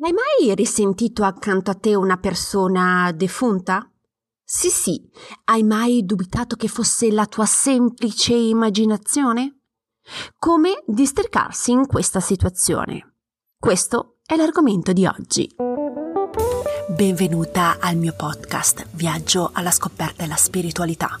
Hai mai risentito accanto a te una persona defunta? Sì. Hai mai dubitato che fosse la tua semplice immaginazione? Come districarsi in questa situazione? Questo è l'argomento di oggi. Benvenuta al mio podcast Viaggio alla scoperta della spiritualità.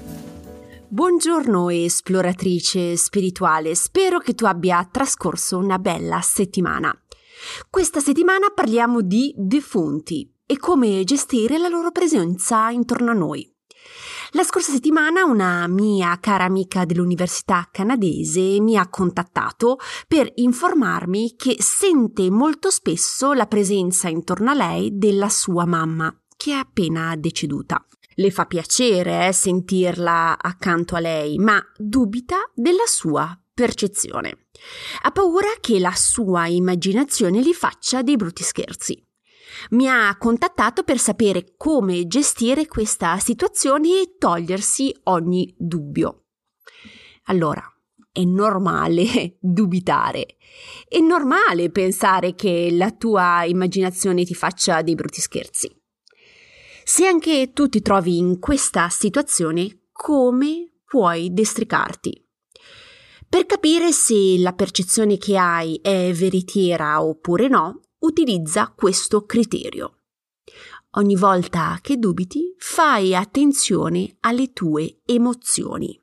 Buongiorno esploratrice spirituale, spero che tu abbia trascorso una bella settimana. Questa settimana parliamo di defunti e come gestire la loro presenza intorno a noi. La scorsa settimana una mia cara amica dell'università canadese mi ha contattato per informarmi che sente molto spesso la presenza intorno a lei della sua mamma, che è appena deceduta. Le fa piacere sentirla accanto a lei, ma dubita della sua percezione. Ha paura che la sua immaginazione gli faccia dei brutti scherzi. Mi ha contattato per sapere come gestire questa situazione e togliersi ogni dubbio. Allora, è normale dubitare. È normale pensare che la tua immaginazione ti faccia dei brutti scherzi. Se anche tu ti trovi in questa situazione, come puoi destricarti? Per capire se la percezione che hai è veritiera oppure no, utilizza questo criterio. Ogni volta che dubiti, fai attenzione alle tue emozioni.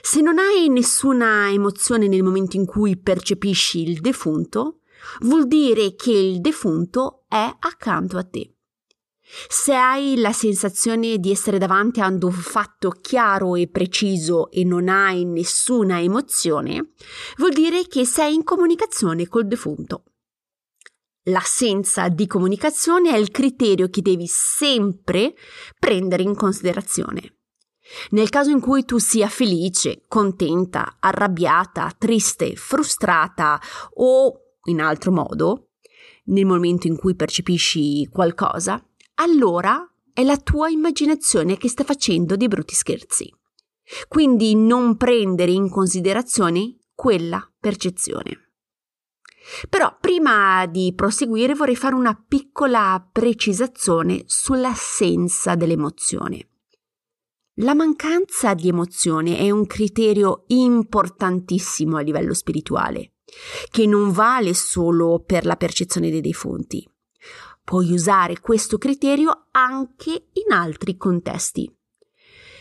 Se non hai nessuna emozione nel momento in cui percepisci il defunto, vuol dire che il defunto è accanto a te. Se hai la sensazione di essere davanti a un fatto chiaro e preciso e non hai nessuna emozione, vuol dire che sei in comunicazione col defunto. L'assenza di comunicazione è il criterio che devi sempre prendere in considerazione. Nel caso in cui tu sia felice, contenta, arrabbiata, triste, frustrata o in altro modo, nel momento in cui percepisci qualcosa, allora è la tua immaginazione che sta facendo dei brutti scherzi. Quindi non prendere in considerazione quella percezione. Però prima di proseguire vorrei fare una piccola precisazione sull'assenza dell'emozione. La mancanza di emozione è un criterio importantissimo a livello spirituale, che non vale solo per la percezione dei defunti. Puoi usare questo criterio anche in altri contesti.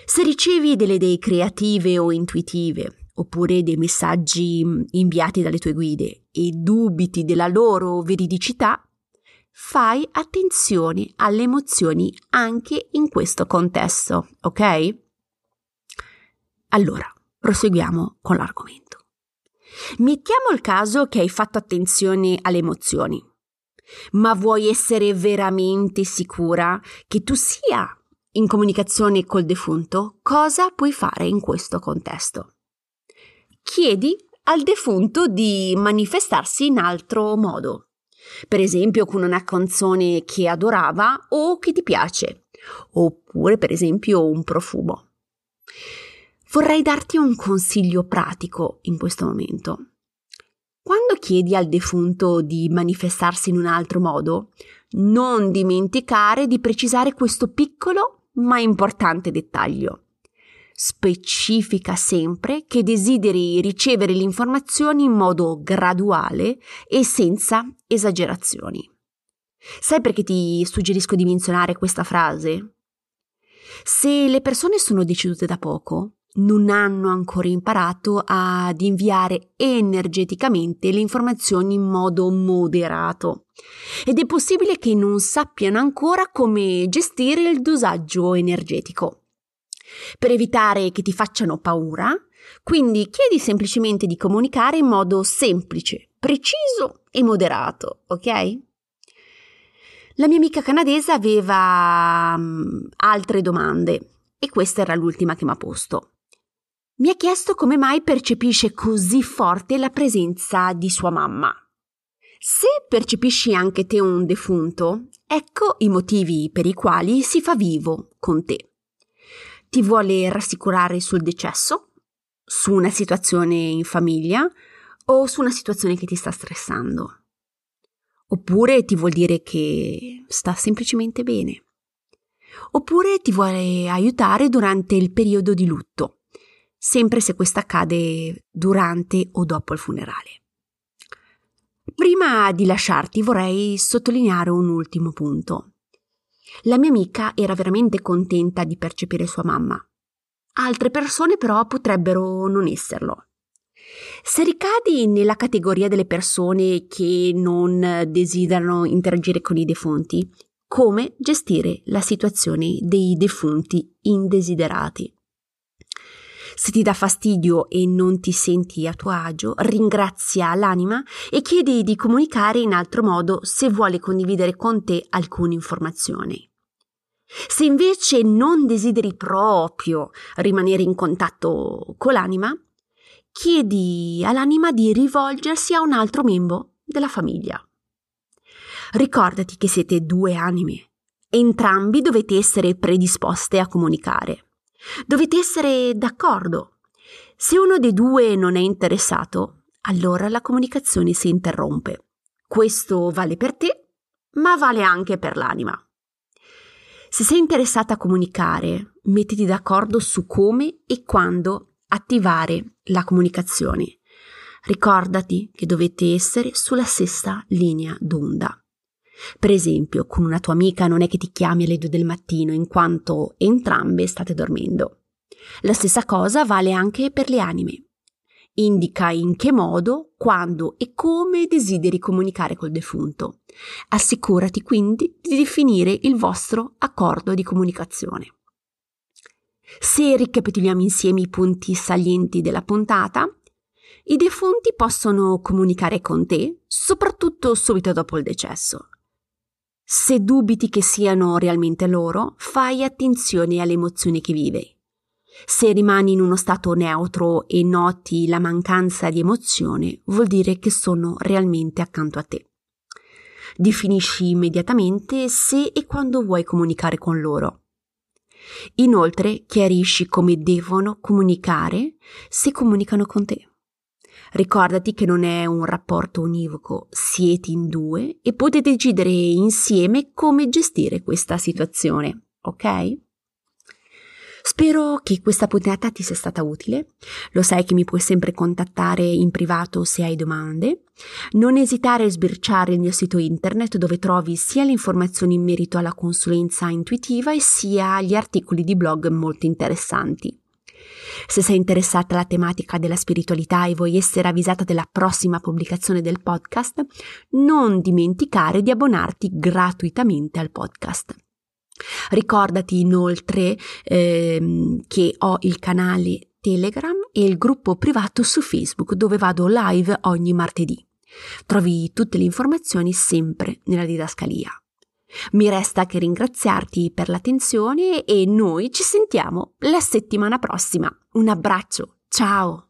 Se ricevi delle idee creative o intuitive, oppure dei messaggi inviati dalle tue guide e dubiti della loro veridicità, fai attenzione alle emozioni anche in questo contesto, ok? Allora, proseguiamo con l'argomento. Mettiamo il caso che hai fatto attenzione alle emozioni. Ma vuoi essere veramente sicura che tu sia in comunicazione col defunto? Cosa puoi fare in questo contesto? Chiedi al defunto di manifestarsi in altro modo, per esempio con una canzone che adorava o che ti piace, oppure per esempio un profumo. Vorrei darti un consiglio pratico in questo momento. Quando chiedi al defunto di manifestarsi in un altro modo, non dimenticare di precisare questo piccolo ma importante dettaglio. Specifica sempre che desideri ricevere le informazioni in modo graduale e senza esagerazioni. Sai perché ti suggerisco di menzionare questa frase? Se le persone sono decedute da poco, non hanno ancora imparato ad inviare energeticamente le informazioni in modo moderato ed è possibile che non sappiano ancora come gestire il dosaggio energetico. Per evitare che ti facciano paura, quindi chiedi semplicemente di comunicare in modo semplice, preciso e moderato, ok? La mia amica canadese aveva altre domande. e questa era l'ultima che mi ha posto. Mi ha chiesto come mai percepisce così forte la presenza di sua mamma. Se percepisci anche te un defunto, ecco i motivi per i quali si fa vivo con te. Ti vuole rassicurare sul decesso, su una situazione in famiglia o su una situazione che ti sta stressando. Oppure ti vuol dire che sta semplicemente bene. Oppure ti vuole aiutare durante il periodo di lutto, sempre se questo accade durante o dopo il funerale. Prima di lasciarti vorrei sottolineare un ultimo punto. La mia amica era veramente contenta di percepire sua mamma. Altre persone però potrebbero non esserlo. Se ricadi nella categoria delle persone che non desiderano interagire con i defunti, come gestire la situazione dei defunti indesiderati? Se ti dà fastidio e non ti senti a tuo agio, ringrazia l'anima e chiedi di comunicare in altro modo se vuole condividere con te alcune informazioni. Se invece non desideri proprio rimanere in contatto con l'anima, chiedi all'anima di rivolgersi a un altro membro della famiglia. Ricordati che siete due anime. Entrambi dovete essere predisposte a comunicare. Dovete essere d'accordo. Se uno dei due non è interessato, allora la comunicazione si interrompe. Questo vale per te, ma vale anche per l'anima. Se sei interessata a comunicare, mettiti d'accordo su come e quando attivare la comunicazione. Ricordati che dovete essere sulla stessa linea d'onda. Per esempio, con una tua amica non è che ti chiami alle 2 del mattino in quanto entrambe state dormendo. La stessa cosa vale anche per le anime. Indica in che modo, quando e come desideri comunicare col defunto. Assicurati quindi di definire il vostro accordo di comunicazione. Se ricapitoliamo insieme i punti salienti della puntata, i defunti possono comunicare con te, soprattutto subito dopo il decesso. Se dubiti che siano realmente loro, fai attenzione alle emozioni che vivi. Se rimani in uno stato neutro e noti la mancanza di emozione, vuol dire che sono realmente accanto a te. Definisci immediatamente se e quando vuoi comunicare con loro. Inoltre, chiarisci come devono comunicare se comunicano con te. Ricordati che non è un rapporto univoco, siete in due e potete decidere insieme come gestire questa situazione, ok? Spero che questa puntata ti sia stata utile, lo sai che mi puoi sempre contattare in privato se hai domande, non esitare a sbirciare il mio sito internet dove trovi sia le informazioni in merito alla consulenza intuitiva e sia gli articoli di blog molto interessanti. Se sei interessata alla tematica della spiritualità e vuoi essere avvisata della prossima pubblicazione del podcast, non dimenticare di abbonarti gratuitamente al podcast. Ricordati inoltre che ho il canale Telegram e il gruppo privato su Facebook dove vado live ogni martedì. Trovi tutte le informazioni sempre nella didascalia. Mi resta che ringraziarti per l'attenzione e noi ci sentiamo la settimana prossima. Un abbraccio, ciao!